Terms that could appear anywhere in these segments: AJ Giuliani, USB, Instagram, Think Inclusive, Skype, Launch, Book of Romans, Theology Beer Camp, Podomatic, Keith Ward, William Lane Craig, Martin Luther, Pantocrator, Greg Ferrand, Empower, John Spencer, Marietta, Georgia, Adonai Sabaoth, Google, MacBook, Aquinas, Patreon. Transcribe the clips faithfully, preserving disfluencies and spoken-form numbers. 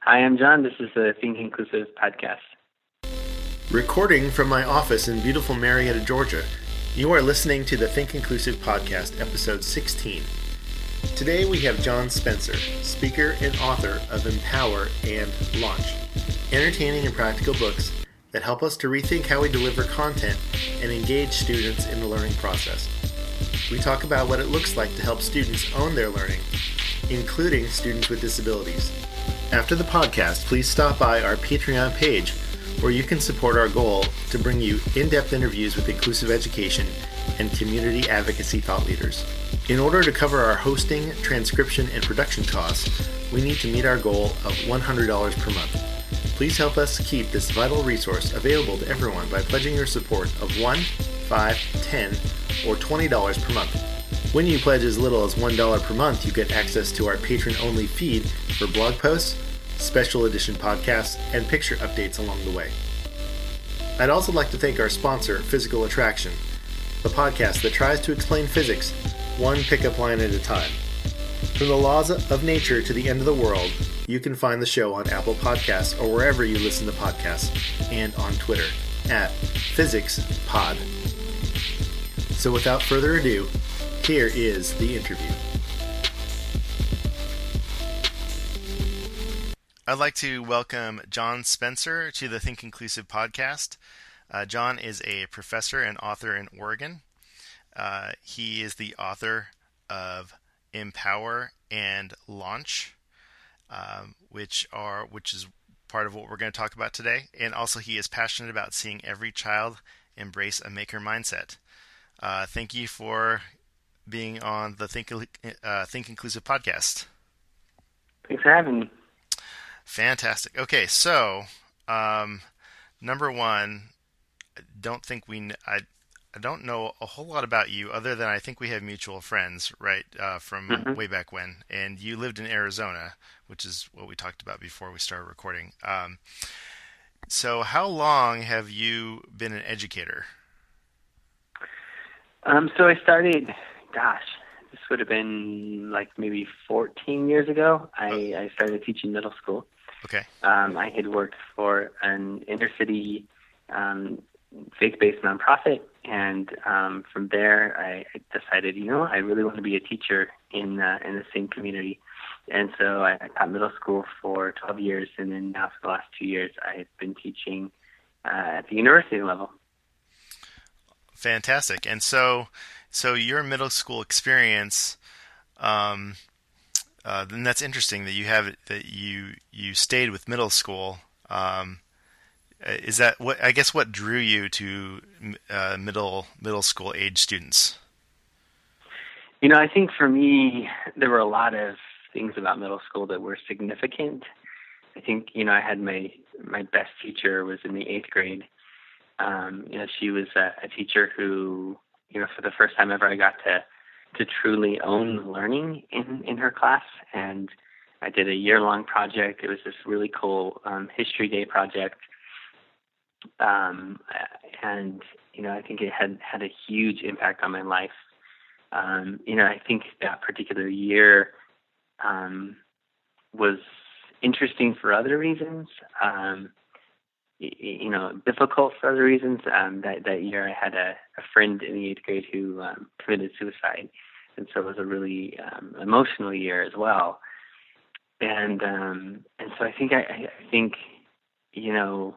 Hi, I'm John. This is the Think Inclusive podcast. Recording from my office in beautiful Marietta, Georgia, you are listening to the Think Inclusive podcast, episode sixteen. Today we have John Spencer, speaker and author of Empower and Launch, entertaining and practical books that help us to rethink how we deliver content and engage students in the learning process. We talk about what it looks like to help students own their learning, including students with disabilities. After the podcast, please stop by our Patreon page where you can support our goal to bring you in-depth interviews with inclusive education and community advocacy thought leaders. In order to cover our hosting, transcription, and production costs, we need to meet our goal of one hundred dollars per month. Please help us keep this vital resource available to everyone by pledging your support of one, five, ten, or twenty dollars per month. When you pledge as little as one dollar per month, you get access to our patron-only feed for blog posts, special edition podcasts, and picture updates along the way. I'd also like to thank our sponsor, Physical Attraction, the podcast that tries to explain physics one pickup line at a time. From the laws of nature to the end of the world, you can find the show on Apple Podcasts or wherever you listen to podcasts, and on Twitter at PhysicsPod. So without further ado, here is the interview. I'd like to welcome John Spencer to the Think Inclusive podcast. Uh, John is a professor and author in Oregon. Uh, he is the author of Empower and Launch, um, which are which is part of what we're going to talk about today. And also, he is passionate about seeing every child embrace a maker mindset. Uh, thank you for being on the Think, uh, Think Inclusive podcast. Thanks for having me. Fantastic. Okay, so um, number one, I don't think we I I don't know a whole lot about you other than I think we have mutual friends, right, uh, from mm-hmm. way back when. And you lived in Arizona, which is what we talked about before we started recording. Um, so how long have you been an educator? Um, so I started, gosh, this would have been like maybe fourteen years ago. I, oh. I started teaching middle school. Okay. Um, I had worked for an inner city um, faith-based nonprofit. And um, from there, I decided, you know, I really want to be a teacher in uh, in the same community. And so I, I taught middle school for twelve years. And then now for the last two years, I have been teaching uh, at the university level. Fantastic. And so, so your middle school experience, um, uh, then that's interesting that you have that you, you stayed with middle school. Um, is that what, I guess what drew you to, uh, middle, middle school age students? You know, I think for me, there were a lot of things about middle school that were significant. I think, you know, I had my, my best teacher was in the eighth grade. Um, you know, she was a, a teacher who, you know, for the first time ever, I got to to truly own learning in, in her class. And I did a year-long project. It was this really cool um, History Day project. Um, and, you know, I think it had, had a huge impact on my life. Um, you know, I think that particular year um, was interesting for other reasons, um, you, you know, difficult for other reasons. Um, that, that year I had a, a friend in the eighth grade who um, committed suicide. And so it was a really um, emotional year as well. And, um, and so I think, I, I think, you know,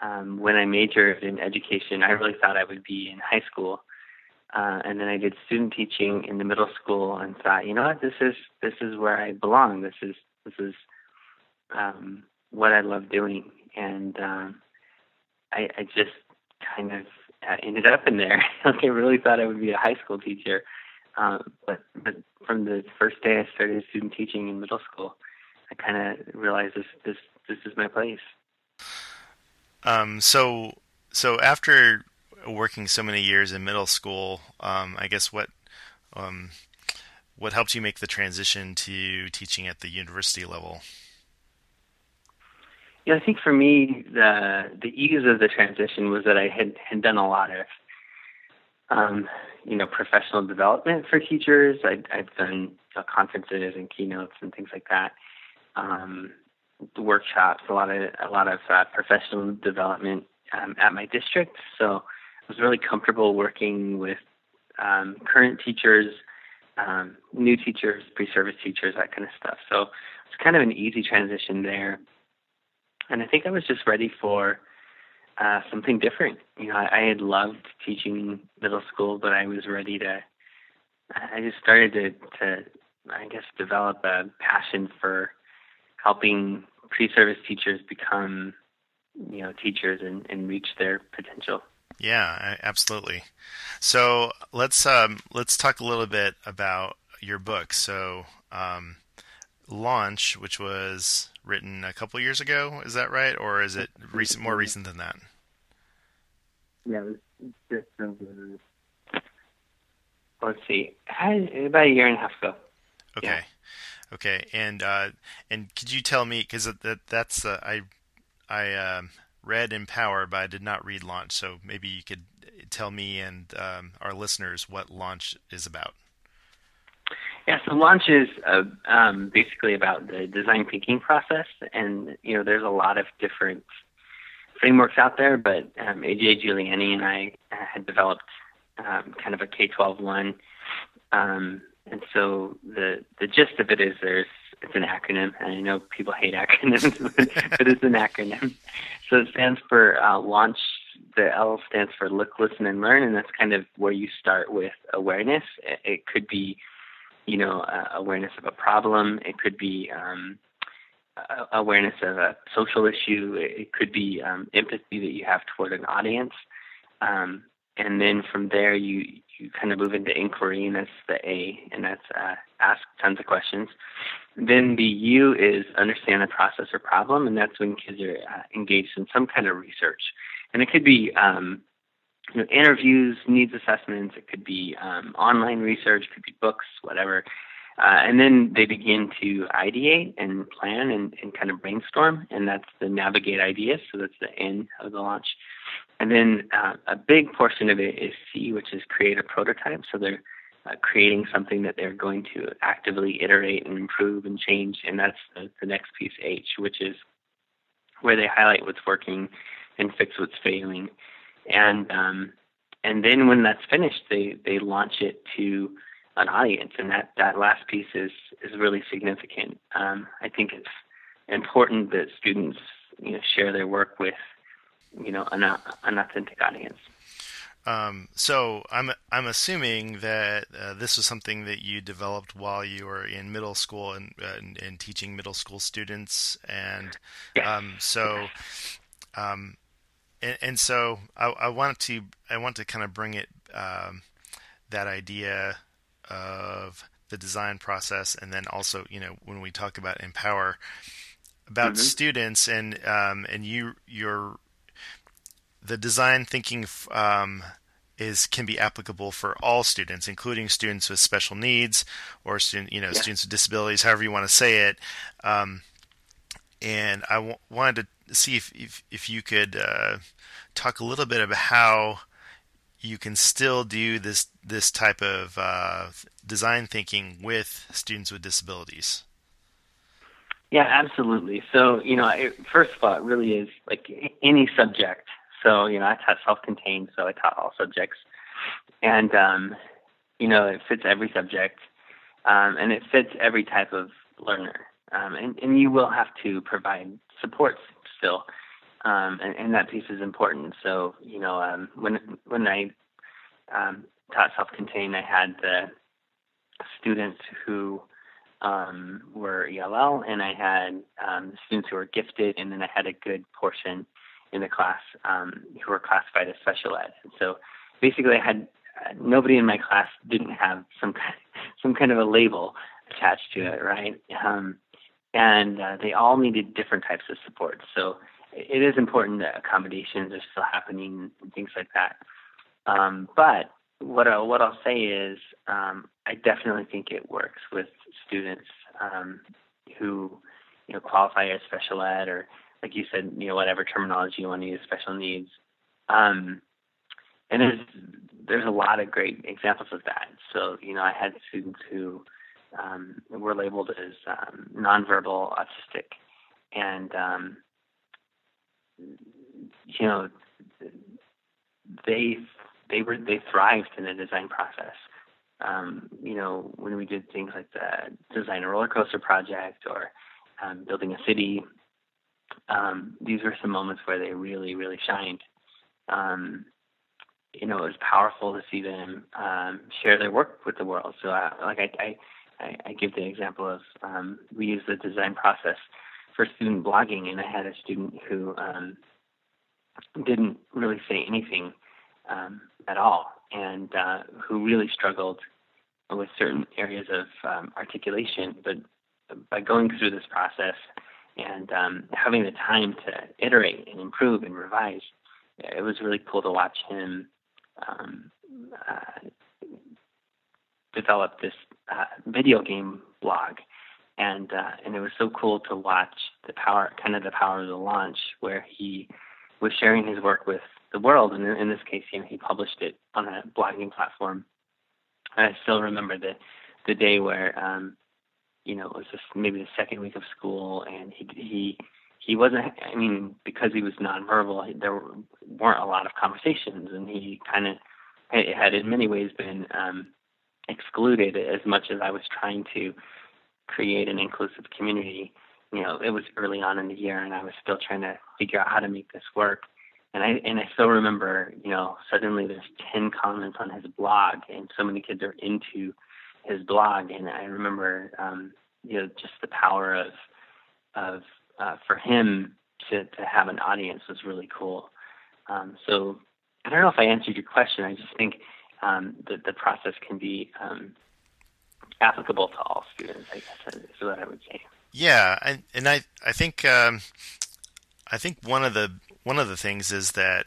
um, when I majored in education, I really thought I would be in high school. Uh, and then I did student teaching in the middle school and thought, you know what, this is, this is where I belong. This is, this is, um, what I love doing. And, um, I, I just kind of ended up in there. Like I really thought I would be a high school teacher. Um, but, but from the first day I started student teaching in middle school, I kind of realized this, this, this is my place. Um, so, so after working so many years in middle school, um, I guess what, um, what helped you make the transition to teaching at the university level? Yeah, I think for me, the, the ease of the transition was that I had, had done a lot of, um, you know, professional development for teachers. I, I've done you know, conferences and keynotes and things like that. Um, workshops, a lot of, a lot of uh, professional development um, at my district. So I was really comfortable working with um, current teachers, um, new teachers, pre-service teachers, that kind of stuff. So it's kind of an easy transition there. And I think I was just ready for uh, something different. You know, I, I had loved teaching middle school, but I was ready to, I just started to, to I guess, develop a passion for helping pre-service teachers become, you know, teachers and, and reach their potential. Yeah, absolutely. So let's um, let's talk a little bit about your book. So um, Launch, which was written a couple years ago, is that right, or is it recent, more recent than that? Yeah, it was just over. Let's see, about a year and a half ago. Okay. Yeah. Okay, and uh, and could you tell me, because that that's uh, I I um, read Empower, but I did not read Launch, so maybe you could tell me and um, our listeners what Launch is about. Yeah, so Launch is uh, um, basically about the design thinking process, and you know there's a lot of different frameworks out there, but um, A J Giuliani and I had developed um, kind of a K twelve one. Um, And so the, the gist of it is there's, it's an acronym, and I know people hate acronyms, but it's an acronym. So it stands for uh, Launch. The L stands for look, listen, and learn. And that's kind of where you start with awareness. It, it could be, you know, uh, awareness of a problem. It could be um, uh, awareness of a social issue. It, it could be um, empathy that you have toward an audience. Um, and then from there, you you kind of move into inquiry, and that's the A, and that's uh, ask tons of questions. Then the U is understand the process or problem, and that's when kids are uh, engaged in some kind of research. And it could be um, you know, interviews, needs assessments, it could be um, online research, it could be books, whatever. Uh, and then they begin to ideate and plan and, and kind of brainstorm, and that's the navigate ideas, so that's the N of the Launch. And then uh, a big portion of it is C, which is create a prototype, so they're uh, creating something that they're going to actively iterate and improve and change, and that's the, the next piece, H, which is where they highlight what's working and fix what's failing. And um, and then when that's finished, they, they launch it to an audience, and that, that last piece is, is really significant. Um, I think it's important that students, you know, share their work with, you know, an, an authentic audience. Um, so I'm I'm assuming that uh, this was something that you developed while you were in middle school and uh, and, and teaching middle school students, and yeah. um, so um, and, and so I, I wanted to I want to kind of bring it um, that idea of the design process, and then also, you know, when we talk about Empower, about mm-hmm. students and um, and you your the design thinking um, is can be applicable for all students, including students with special needs or student, you know, yeah. students with disabilities, however you want to say it. Um, and I w- wanted to see if if, if you could uh, talk a little bit about how you can still do this this type of uh, design thinking with students with disabilities. Yeah, absolutely. So, you know, it, first of all, it really is like any subject. So, you know, I taught self-contained, so I taught all subjects. And, um, you know, it fits every subject, um, and it fits every type of learner. Um, and, and you will have to provide support still, um, and, and that piece is important. So, you know, um, when when I um, taught self-contained, I had the students who um, were E L L, and I had um, students who were gifted, and then I had a good portion in the class um, who were classified as special ed. And so basically I had uh, nobody in my class didn't have some kind of, some kind of a label attached to it, right? Um, and uh, they all needed different types of support. So it is important that accommodations are still happening and things like that. Um, but what I'll, what I'll say is um, I definitely think it works with students um, who, you know, qualify as special ed or, like you said, you know, whatever terminology you want to use, special needs. Um, and there's there's a lot of great examples of that. So, you know, I had students who um, were labeled as um, nonverbal autistic. And, um, you know, they they were they thrived in the design process. Um, you know, when we did things like the Design a Roller Coaster Project or um, Building a City, Um, these were some moments where they really, really shined. Um, you know, it was powerful to see them um, share their work with the world. So, I, like I, I, I give the example of um, we use the design process for student blogging, and I had a student who um, didn't really say anything um, at all, and uh, who really struggled with certain areas of um, articulation. But by going through this process and um, having the time to iterate and improve and revise, it was really cool to watch him um, uh, develop this uh, video game blog. And uh, and it was so cool to watch the power, kind of the power of the launch, where he was sharing his work with the world. And in this case, you know, he published it on a blogging platform. And I still remember the, the day where um, you know, it was just maybe the second week of school, and he he he wasn't, I mean, because he was nonverbal, there weren't a lot of conversations, and he kind of had in many ways been um, excluded as much as I was trying to create an inclusive community. You know, it was early on in the year, and I was still trying to figure out how to make this work. And I and I still remember, you know, suddenly there's ten comments on his blog, and so many kids are into his blog. And I remember, um, you know, just the power of, of, uh, for him to, to have an audience was really cool. Um, so I don't know if I answered your question. I just think, um, that the process can be, um, applicable to all students, I guess is what I would say. Yeah. And, and I, I think, um, I think one of the, one of the things is that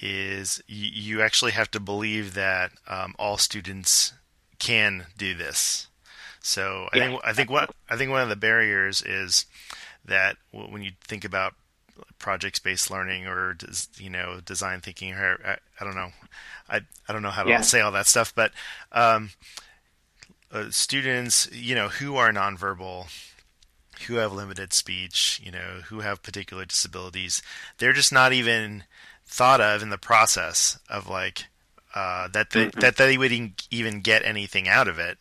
is you, you actually have to believe that, um, all students can do this. So I yeah. think I think what I think one of the barriers is that when you think about project-based learning or you know design thinking, or I, I don't know, I I don't know how to yeah. say all that stuff, but um, uh, students you know who are nonverbal, who have limited speech, you know who have particular disabilities, they're just not even thought of in the process of like. Uh, that they, mm-hmm. that they wouldn't even get anything out of it.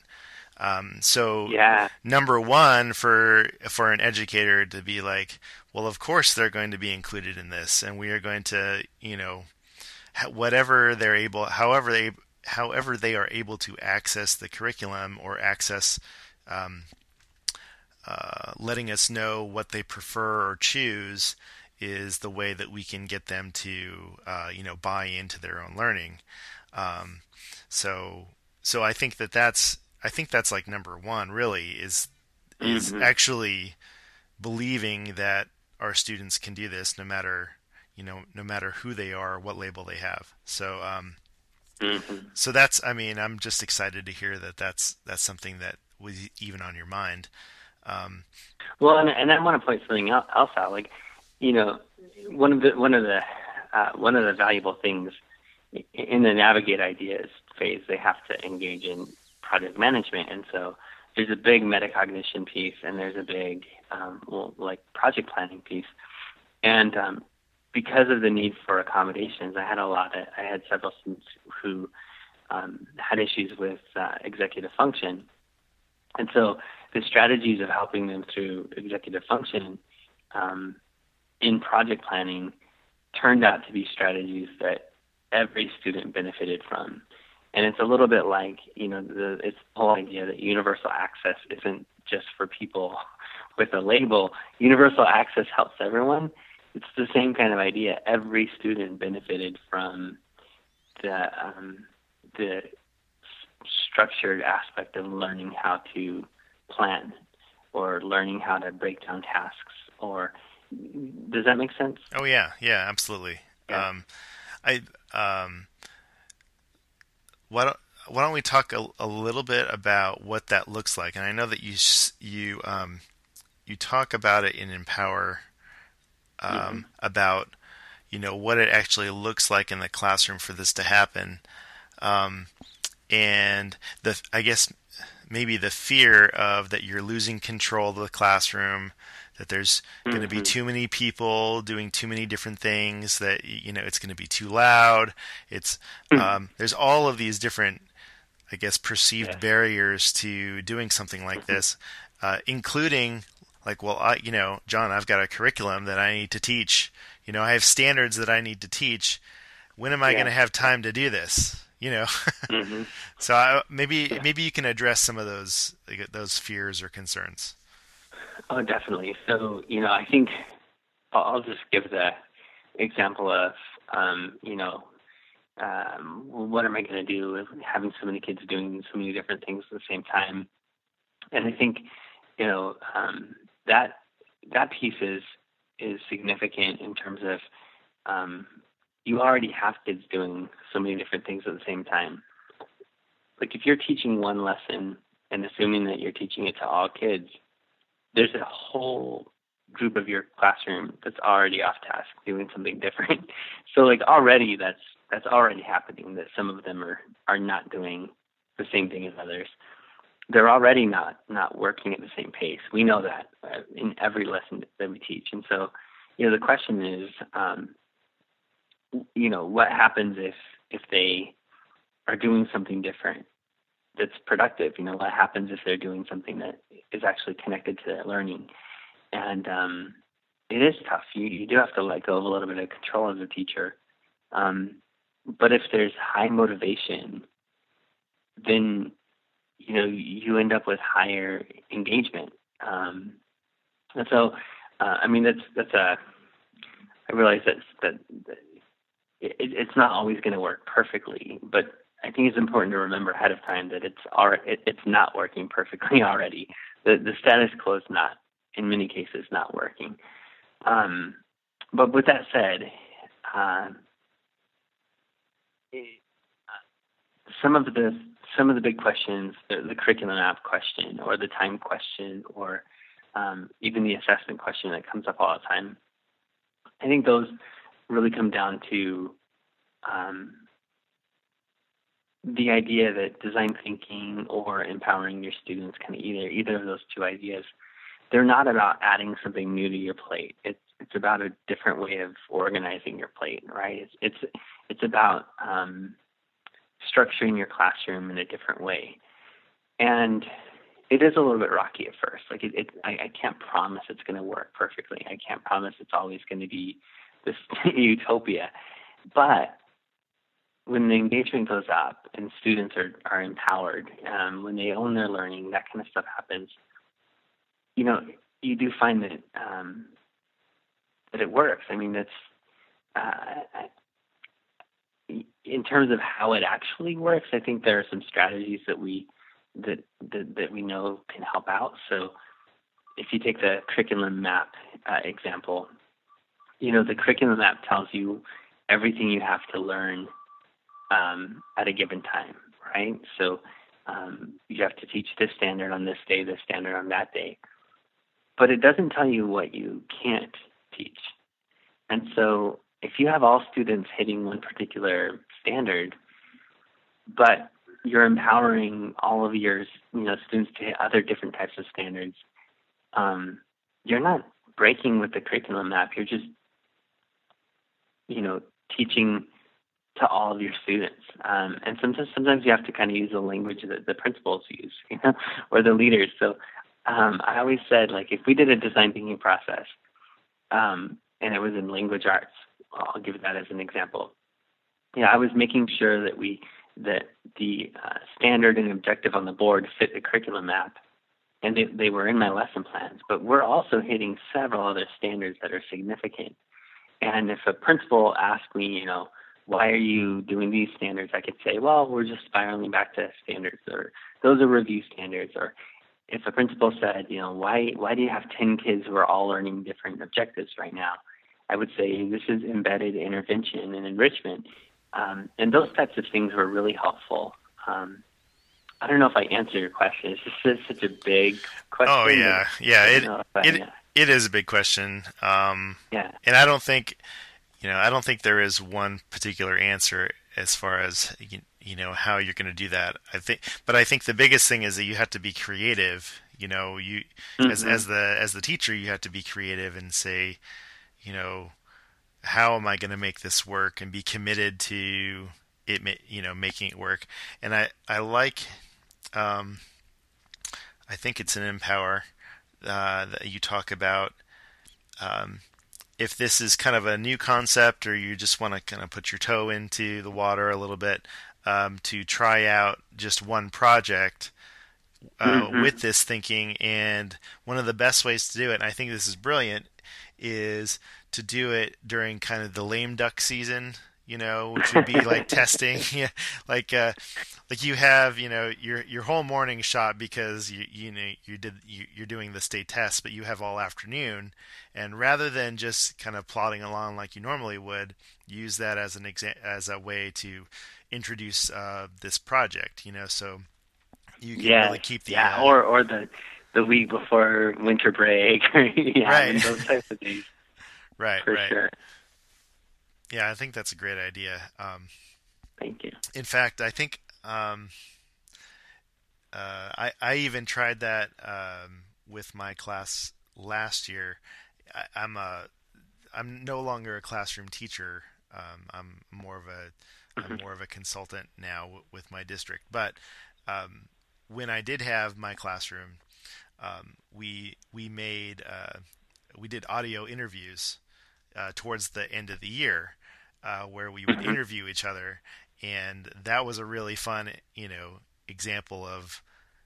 Um, so yeah. number one for for an educator to be like, well, of course they're going to be included in this, and we are going to, you know, whatever they're able, however they, however they are able to access the curriculum or access, um, uh, letting us know what they prefer or choose is the way that we can get them to, uh, you know, buy into their own learning. Um, so, so I think that that's, I think that's like number one really is, is mm-hmm. actually believing that our students can do this no matter, you know, no matter who they are, or what label they have. So, um, Mm-hmm. So that's, I mean, I'm just excited to hear that that's, that's something that was even on your mind. Um, well, and, and I want to point something else out. Like, you know, one of the, one of the, uh, one of the valuable things in the navigate ideas phase, they have to engage in project management. And so there's a big metacognition piece and there's a big, um, well, like project planning piece. And, um, because of the need for accommodations, I had a lot of, I had several students who um, had issues with uh, executive function. And so the strategies of helping them through executive function um, in project planning turned out to be strategies that every student benefited from. And it's a little bit like, you know, the, it's the whole idea that universal access isn't just for people with a label. Universal access helps everyone. It's the same kind of idea. Every student benefited from the um, the structured aspect of learning how to plan or learning how to break down tasks. Or does that make sense? Oh yeah, yeah, absolutely. Yeah. Um, I um, why don't why don't we talk a, a little bit about what that looks like? And I know that you you um, you talk about it in Empower. Um, mm-hmm. About, you know, what it actually looks like in the classroom for this to happen. Um, and the, I guess maybe the fear of that you're losing control of the classroom, that there's mm-hmm. going to be too many people doing too many different things, that, you know, it's going to be too loud. It's, mm-hmm. um, there's all of these different, I guess, perceived yeah. barriers to doing something like mm-hmm. this, uh, including like, well, I, you know, John, I've got a curriculum that I need to teach. You know, I have standards that I need to teach. When am I yeah. going to have time to do this? You know, mm-hmm. so I, maybe yeah. maybe you can address some of those those fears or concerns. Oh, definitely. So, you know, I think I'll just give the example of, um, you know, um, what am I going to do with having so many kids doing so many different things at the same time? And I think, you know, um, that that piece is is significant in terms of um, you already have kids doing so many different things at the same time. Like if you're teaching one lesson and assuming that you're teaching it to all kids, there's a whole group of your classroom that's already off task doing something different. So like already that's that's already happening, that some of them are, are not doing the same thing as others. They're already not, not working at the same pace. We know that uh, in every lesson that we teach. And so, you know, the question is, um, you know, what happens if, if they are doing something different that's productive? You know, what happens if they're doing something that is actually connected to their learning? And um, it is tough. You, you do have to let go of a little bit of control as a teacher. Um, but if there's high motivation, then you know, you end up with higher engagement. Um, and so, uh, I mean, that's, that's a, I realize that, that, that it, it's not always going to work perfectly, but I think it's important to remember ahead of time that it's our, it, it's not working perfectly already. The, the status quo is not, in many cases, not working. Um, but with that said, uh, some of the, Some of the big questions, the, the curriculum app question or the time question or um, even the assessment question that comes up all the time, I think those really come down to um, the idea that design thinking or empowering your students, kind of either either of those two ideas, they're not about adding something new to your plate. It's it's about a different way of organizing your plate, right? It's it's, it's about um, structuring your classroom in a different way. And it is a little bit rocky at first. Like it, it I, I can't promise it's going to work perfectly. I can't promise it's always going to be this utopia. But when the engagement goes up and students are, are empowered, um, when they own their learning, that kind of stuff happens, you know, you do find that, um, that it works. I mean, that's, uh, I, in terms of how it actually works, I think there are some strategies that we that, that, that we know can help out. So if you take the curriculum map uh, example, you know, the curriculum map tells you everything you have to learn um, at a given time, right? So um, you have to teach this standard on this day, this standard on that day. But it doesn't tell you what you can't teach. And so if you have all students hitting one particular standard, but you're empowering all of your, you know, students to hit other different types of standards, um, you're not breaking with the curriculum map. You're just, you know, teaching to all of your students. Um, and sometimes, sometimes you have to kind of use the language that the principals use, you know, or the leaders. So um, I always said, like, if we did a design thinking process um, and it was in language arts, I'll give that as an example. Yeah, I was making sure that we, that the uh, standard and objective on the board fit the curriculum map, and they, they were in my lesson plans, but we're also hitting several other standards that are significant. And if a principal asked me, you know, why are you doing these standards? I could say, well, we're just spiraling back to standards, or those are review standards. Or if a principal said, you know, why, why do you have ten kids who are all learning different objectives right now? I would say this is embedded intervention and enrichment. Um, and those types of things were really helpful. Um, I don't know if I answered your question. It's just it's such a big question. Oh, yeah. Yeah, it, I, it, yeah. It is a big question. Um, yeah. And I don't think, you know, I don't think there is one particular answer as far as, you, you know, how you're going to do that. I think, but I think the biggest thing is that you have to be creative. You know, you mm-hmm. as as the as the teacher, you have to be creative and say, you know, how am I going to make this work, and be committed to it, you know, making it work. And I, I like, um, I think it's an Empower, uh, that you talk about, um, if this is kind of a new concept, or you just want to kind of put your toe into the water a little bit, um, to try out just one project, uh, mm-hmm. with this thinking. And one of the best ways to do it, and I think this is brilliant, is to do it during kind of the lame duck season, you know, which would be like testing, yeah, like uh, like you have, you know, your your whole morning shot because you you know you did you, you're doing this day test, but you have all afternoon, and rather than just kind of plodding along like you normally would, use that as an exa- as a way to introduce uh, this project, you know, so you can yeah, really keep the yeah, uh, or or the the week before winter break, yeah, right, and those types of things. Right, for right. Sure. Yeah, I think that's a great idea. Um, Thank you. In fact, I think um, uh, I I even tried that um, with my class last year. I, I'm a I'm no longer a classroom teacher. Um, I'm more of a mm-hmm. I'm more of a consultant now w- with my district. But um, when I did have my classroom, um, we we made uh, we did audio interviews. Uh, towards the end of the year, uh, where we would interview each other, and that was a really fun, you know, example of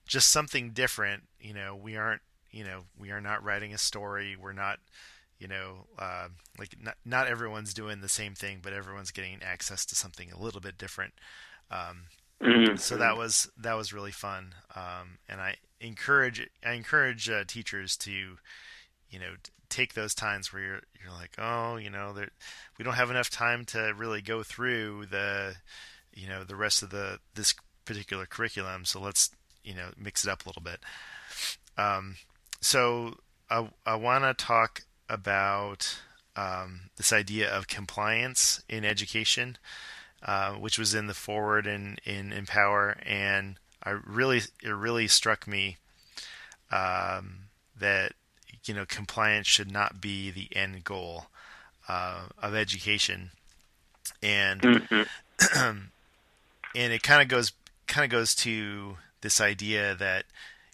just something different. You know, we aren't, you know, we are not writing a story. We're not, you know, uh, like not not everyone's doing the same thing, but everyone's getting access to something a little bit different. Um, mm-hmm. So that was that was really fun, um, and I encourage I encourage uh, teachers to, you know, take those times where you're you're like, oh, you know, there, we don't have enough time to really go through the, you know, the rest of the this particular curriculum. So let's, you know, mix it up a little bit. Um, so I I want to talk about um, this idea of compliance in education, uh, which was in the forward and in Empower, and I really it really struck me um, that. You know, compliance should not be the end goal uh, of education, and mm-hmm. and it kind of goes kind of goes to this idea that,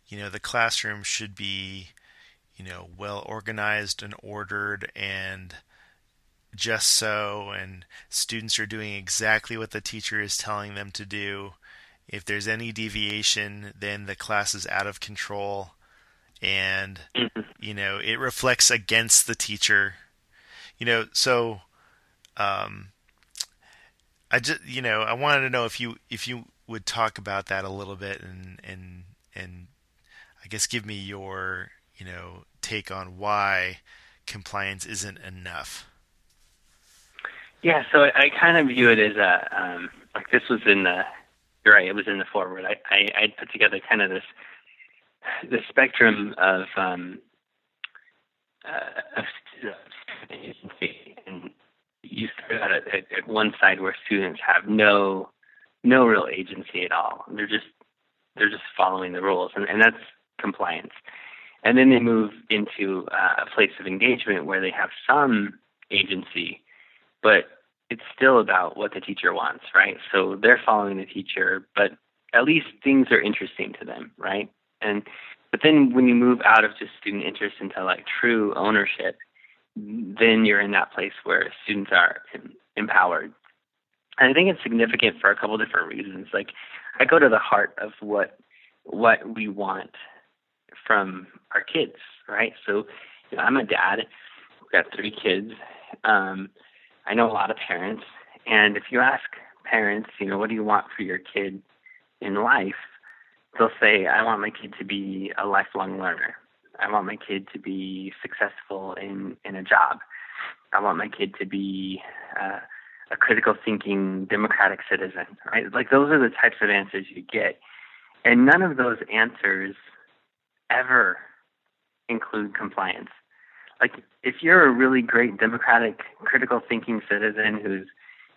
you know, the classroom should be, you know, well organized and ordered and just so, and students are doing exactly what the teacher is telling them to do. If there's any deviation, then the class is out of control. And, you know, it reflects against the teacher, you know, so, um, I just, you know, I wanted to know if you, if you would talk about that a little bit and, and, and I guess give me your, you know, take on why compliance isn't enough. Yeah. So I kind of view it as a, um, like this was in the, you're right, it was in the forward. I, I, I'd put together kind of this, the spectrum of, um, uh, of agency. And you start out at, at, at one side where students have no, no real agency at all. They're just, they're just following the rules, and, and that's compliance. And then they move into uh, a place of engagement where they have some agency, but it's still about what the teacher wants, right? So they're following the teacher, but at least things are interesting to them, right? And but then when you move out of just student interest into like true ownership, then you're in that place where students are em- empowered. And I think it's significant for a couple different reasons. Like, I go to the heart of what what we want from our kids, right? So, you know, I'm a dad. We've got three kids. Um, I know a lot of parents. And if you ask parents, you know, what do you want for your kid in life? They'll say, I want my kid to be a lifelong learner. I want my kid to be successful in, in a job. I want my kid to be uh, a critical thinking democratic citizen, right? Like, those are the types of answers you get. And none of those answers ever include compliance. Like, if you're a really great democratic, critical thinking citizen who's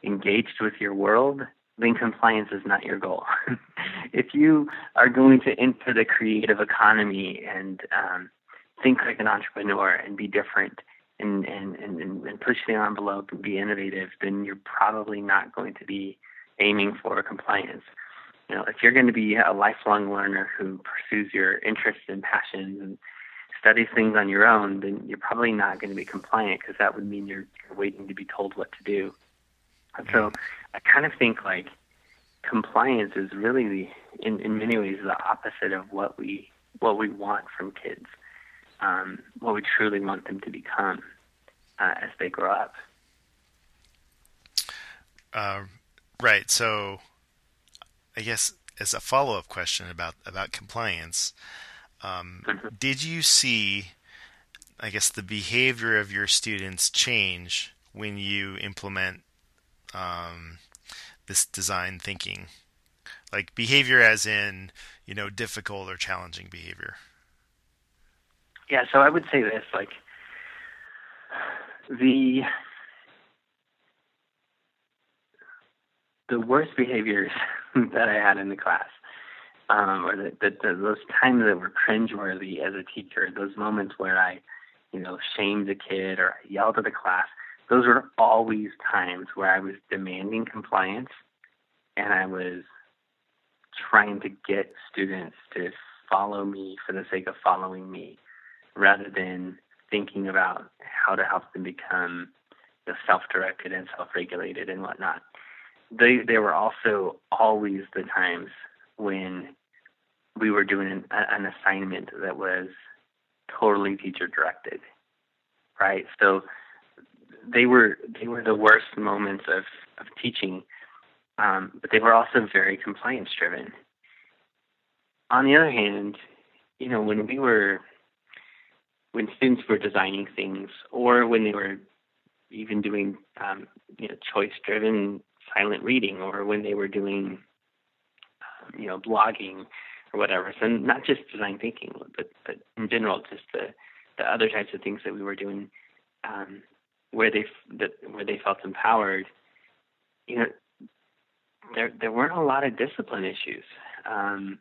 engaged with your world, then compliance is not your goal. If you are going to enter the creative economy and um, think like an entrepreneur and be different and, and, and, and push the envelope and be innovative, then you're probably not going to be aiming for compliance. You know, if you're going to be a lifelong learner who pursues your interests and passions and studies things on your own, then you're probably not going to be compliant, because that would mean you're, you're waiting to be told what to do. And so I kind of think like compliance is really the, in, in many ways the opposite of what we what we want from kids, um, what we truly want them to become uh, as they grow up. Uh, right. So I guess as a follow-up question about, about compliance, um, mm-hmm. did you see, I guess, the behavior of your students change when you implement um, this design thinking? Like behavior as in, you know, difficult or challenging behavior. Yeah, so I would say this, like the... the worst behaviors that I had in the class, um, or the, the, the, those times that were cringeworthy as a teacher, those moments where I, you know, shamed a kid or I yelled at the class, those were always times where I was demanding compliance and I was trying to get students to follow me for the sake of following me, rather than thinking about how to help them become the self-directed and self-regulated and whatnot. They they were also always the times when we were doing an, an assignment that was totally teacher directed, right? So they were they were the worst moments of of teaching, um, but they were also very compliance driven. On the other hand, you know, when we were when students were designing things, or when they were even doing um, you know, choice driven silent reading, or when they were doing, um, you know, blogging or whatever. So not just design thinking, but, but in general, just the, the other types of things that we were doing, um, where they that, where they felt empowered. You know, there there weren't a lot of discipline issues. Um,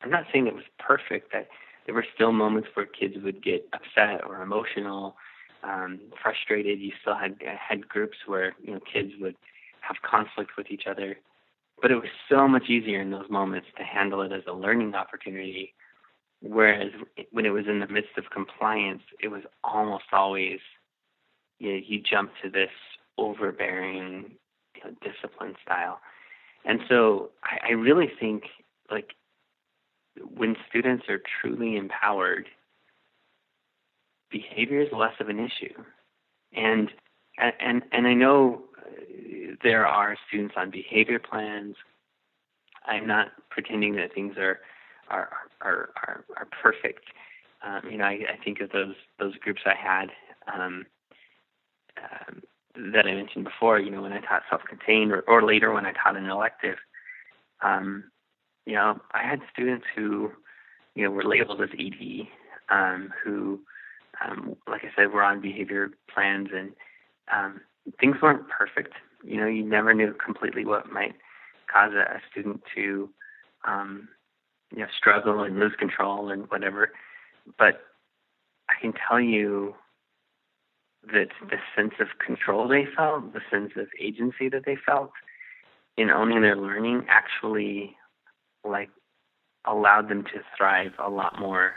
I'm not saying it was perfect. That there were still moments where kids would get upset or emotional, um, frustrated. You still had had groups where, you know, kids would have conflict with each other, but it was so much easier in those moments to handle it as a learning opportunity, whereas when it was in the midst of compliance, it was almost always, you know, you jump to this overbearing, you know, discipline style. And so I, I really think, like, when students are truly empowered, behavior is less of an issue. And and and I know there are students on behavior plans. I'm not pretending that things are are are are, are perfect. Um, you know, I, I think of those those groups I had. Um, um, that I mentioned before, you know, when I taught self-contained or, or later when I taught an elective, um, you know, I had students who, you know, were labeled as E D, um, who, um, like I said, were on behavior plans, and um, things weren't perfect. You know, you never knew completely what might cause a, a student to, um, you know, struggle and lose control and whatever. But I can tell you that the sense of control they felt, the sense of agency that they felt in owning their learning actually, like, allowed them to thrive a lot more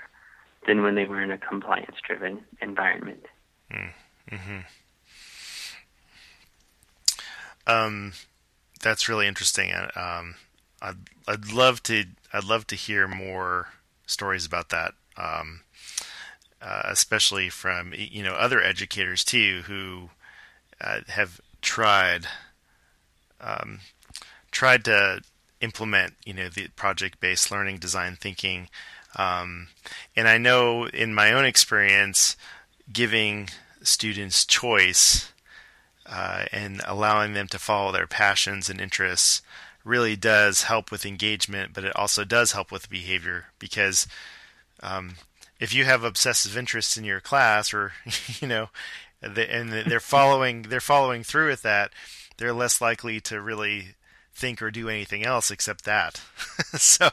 than when they were in a compliance-driven environment. Mm-hmm. Um, that's really interesting. Um, I'd I'd love to I'd love to hear more stories about that. Um, uh, especially from, you know, other educators too, who uh, have tried um, tried to implement, you know, the project-based learning, design thinking. Um, and I know in my own experience, giving students choice Uh, and allowing them to follow their passions and interests really does help with engagement, but it also does help with behavior, because um, if you have obsessive interests in your class, or, you know, the, and they're following they're following through with that, they're less likely to really think or do anything else except that. So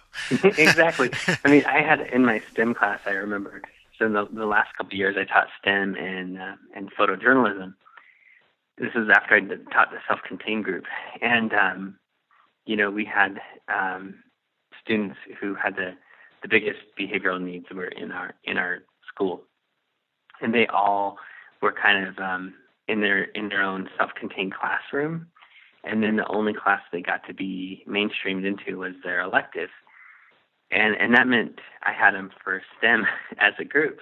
exactly. I mean, I had in my STEM class, I remember, so in the, the last couple of years I taught STEM and uh, and photojournalism. This is after I taught the self-contained group. And, um, you know, we had um, students who had the, the biggest behavioral needs were in our in our school. And they all were kind of um, in their in their own self-contained classroom. And then the only class they got to be mainstreamed into was their elective. And and that meant I had them for STEM as a group.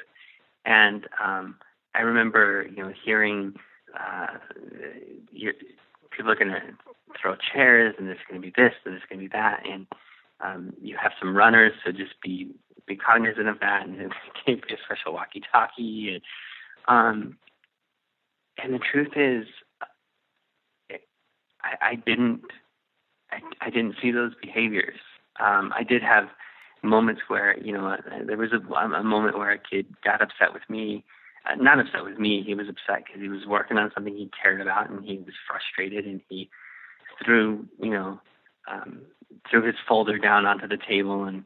And um, I remember, you know, hearing... Uh, you're, people are going to throw chairs, and there's going to be this, and there's going to be that, and um, you have some runners, so just be be cognizant of that, and it can't be a special walkie-talkie. And, um, and the truth is, I, I didn't I, I didn't see those behaviors. Um, I did have moments where, you know, there was a, a moment where a kid got upset with me. Uh, not upset with me. He was upset because he was working on something he cared about, and he was frustrated, and he threw, you know, um, threw his folder down onto the table, and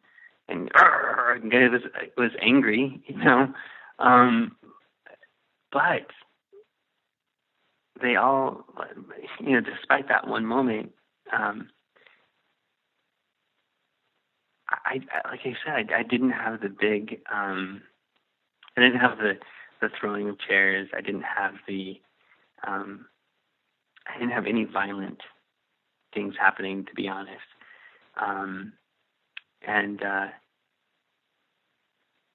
and, and it was it was angry, you know. Um, but they all, you know, despite that one moment, um, I, I like I said, I, I didn't have the big, um, I didn't have the the throwing of chairs. I didn't have the, um, I didn't have any violent things happening, to be honest. Um, and, uh,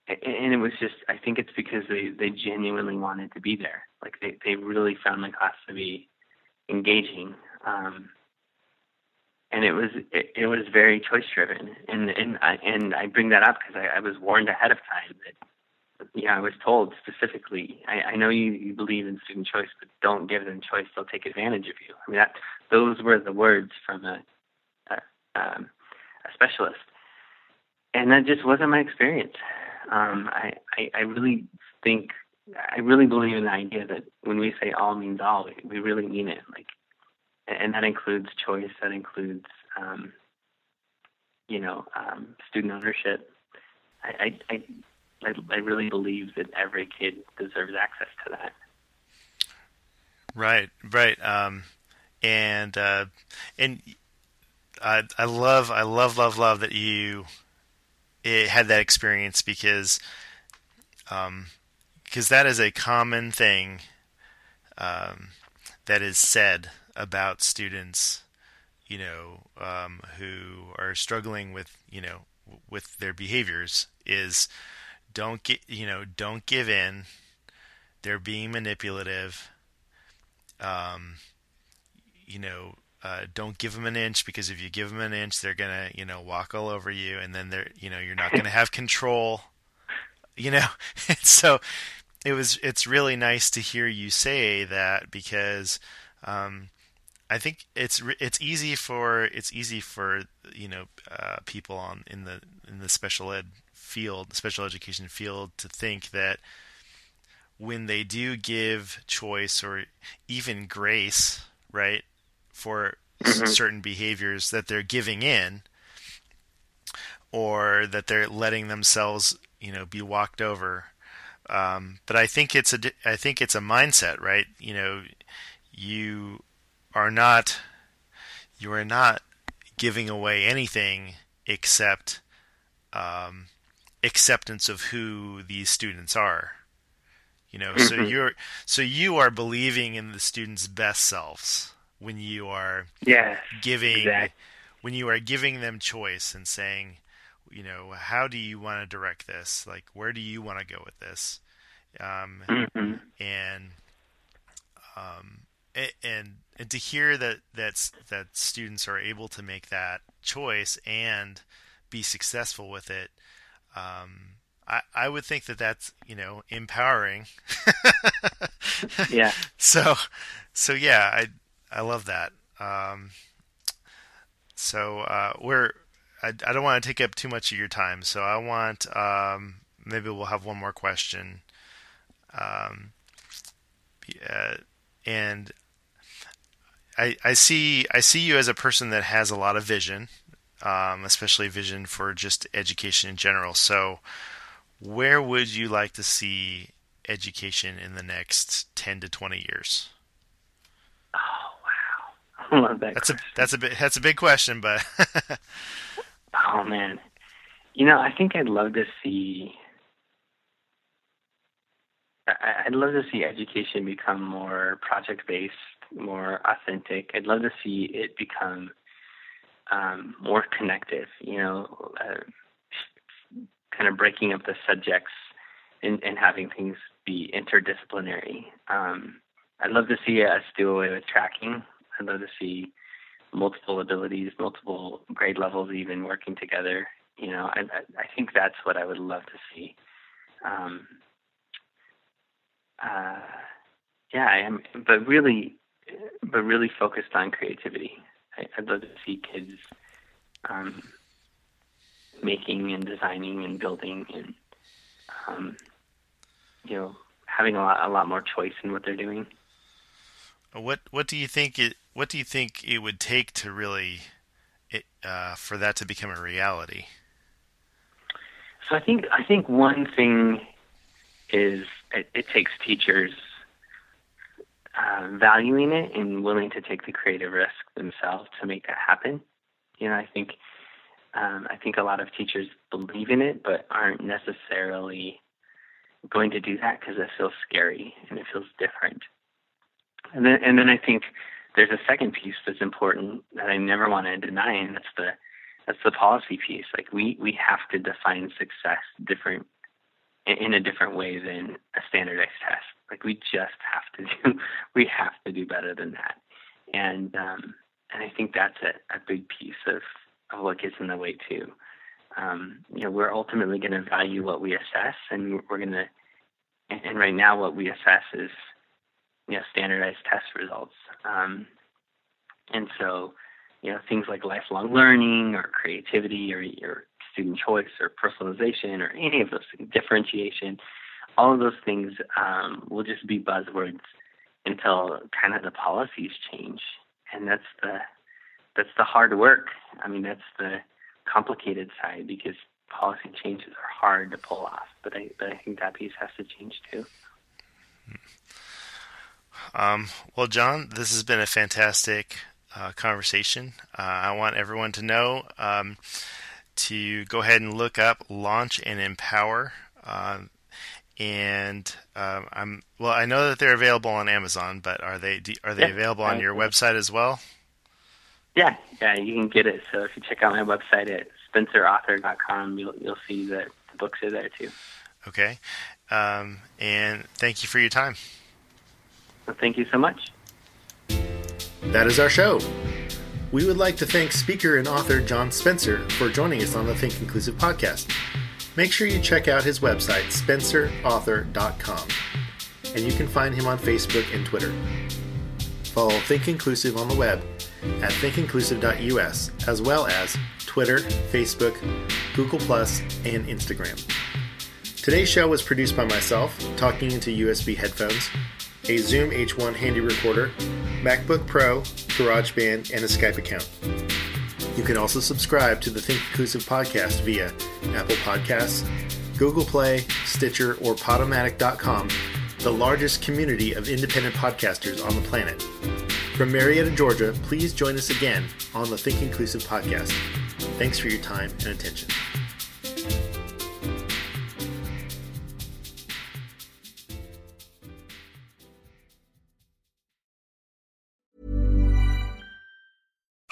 and it was just, I think it's because they, they genuinely wanted to be there. Like they, they really found my class to be engaging. Um, and it was, it, it was very choice driven. And, and I, and I bring that up because I, I was warned ahead of time that, yeah, I was told specifically, I, I know you, you believe in student choice, but don't give them choice. They'll take advantage of you. I mean, that, those were the words from a, a, um, a specialist. And that just wasn't my experience. Um, I, I, I really think, I really believe in the idea that when we say all means all, we really mean it. Like, and that includes choice. That includes, um, you know, um, student ownership. I, I, I I, I really believe that every kid deserves access to that. Right, right, um, and uh, and I, I love, I love, love, love that you it had that experience, because um, because that is a common thing um, that is said about students, you know, um, who are struggling with, you know, with their behaviors is. Don't get, you know, don't give in. They're being manipulative. Um, you know, uh, don't give them an inch, because if you give them an inch, they're gonna, you know, walk all over you, and then they're, you know, you're not gonna have control. You know, and so it was it's really nice to hear you say that, because um, I think it's it's easy for it's easy for you know uh, people on in the in the special ed field, special education field, to think that when they do give choice or even grace, right, for certain behaviors, that they're giving in, or that they're letting themselves, you know, be walked over. Um, but I think it's a, I think it's a mindset, right? You know, you are not, you are not giving away anything except um, acceptance of who these students are. You know, so you're, so you are believing in the students' best selves when you are yeah, giving, exactly. when you are giving them choice and saying, you know, how do you want to direct this? Like, where do you want to go with this? Um, mm-hmm. and, um, and, and to hear that, that's, that students are able to make that choice and be successful with it. Um, I, I would think that that's, you know, empowering. yeah. So, so yeah, I, I love that. Um, so, uh, we're, I, I don't want to take up too much of your time. So I want, um, maybe we'll have one more question. Um, uh, and I, I see, I see you as a person that has a lot of vision, um, especially vision for just education in general. So, where would you like to see education in the next ten to twenty years? Oh, wow. I love that that's question. A, that's, a bit, that's a big question, but... oh, man. You know, I think I'd love to see... I, I'd love to see education become more project-based, more authentic. I'd love to see it become um, more connective, you know... Uh, kind of breaking up the subjects and, and having things be interdisciplinary. Um, I'd love to see us do away with tracking. I'd love to see multiple abilities, multiple grade levels, even working together. You know, I, I think that's what I would love to see. Um, uh, yeah, I am, but really, but really focused on creativity. I, I'd love to see kids, um, making and designing and building and, um, you know, having a lot, a lot more choice in what they're doing. What, what do you think it, what do you think it would take to really, it, uh, for that to become a reality? So I think, I think one thing is it, it takes teachers, uh, valuing it and willing to take the creative risk themselves to make that happen. You know, I think, Um, I think a lot of teachers believe in it, but aren't necessarily going to do that because it feels scary and it feels different. And then, and then I think there's a second piece that's important that I never want to deny, and that's the that's the policy piece. Like we we have to define success different in a different way than a standardized test. Like we just have to do we have to do better than that. And um, and I think that's a, a big piece of. of what gets in the way too. Um, you know, we're ultimately going to value what we assess, and we're going to, and, and right now what we assess is, you know, standardized test results. Um, and so, you know, things like lifelong learning or creativity or your student choice or personalization or any of those things, differentiation, all of those things um, will just be buzzwords until kind of the policies change. And that's the, That's the hard work. I mean, that's the complicated side because policy changes are hard to pull off. But I, but I think that piece has to change too. Um, well, John, this has been a fantastic uh, conversation. Uh, I want everyone to know um, to go ahead and look up Launch and Empower. Uh, and uh, I'm well. I know that they're available on Amazon, but are they do, are they yeah, available on I your think. website as well? Yeah, yeah, you can get it. So if you check out my website at spencer author dot com, you'll you'll see that the books are there too. Okay, um, and thank you for your time. Well, thank you so much. That is our show. We would like to thank speaker and author John Spencer for joining us on the Think Inclusive podcast. Make sure you check out his website, spencer author dot com. and you can find him on Facebook and Twitter. Follow Think Inclusive on the web at think inclusive dot u s, as well as Twitter, Facebook, Google plus, and Instagram. Today's show was produced by myself, talking into U S B headphones, a Zoom H one handy recorder, MacBook Pro, GarageBand, and a Skype account. You can also subscribe to the Think Inclusive podcast via Apple Podcasts, Google Play, Stitcher, or podomatic dot com, the largest community of independent podcasters on the planet. From Marietta, Georgia, please join us again on the Think Inclusive podcast. Thanks for your time and attention.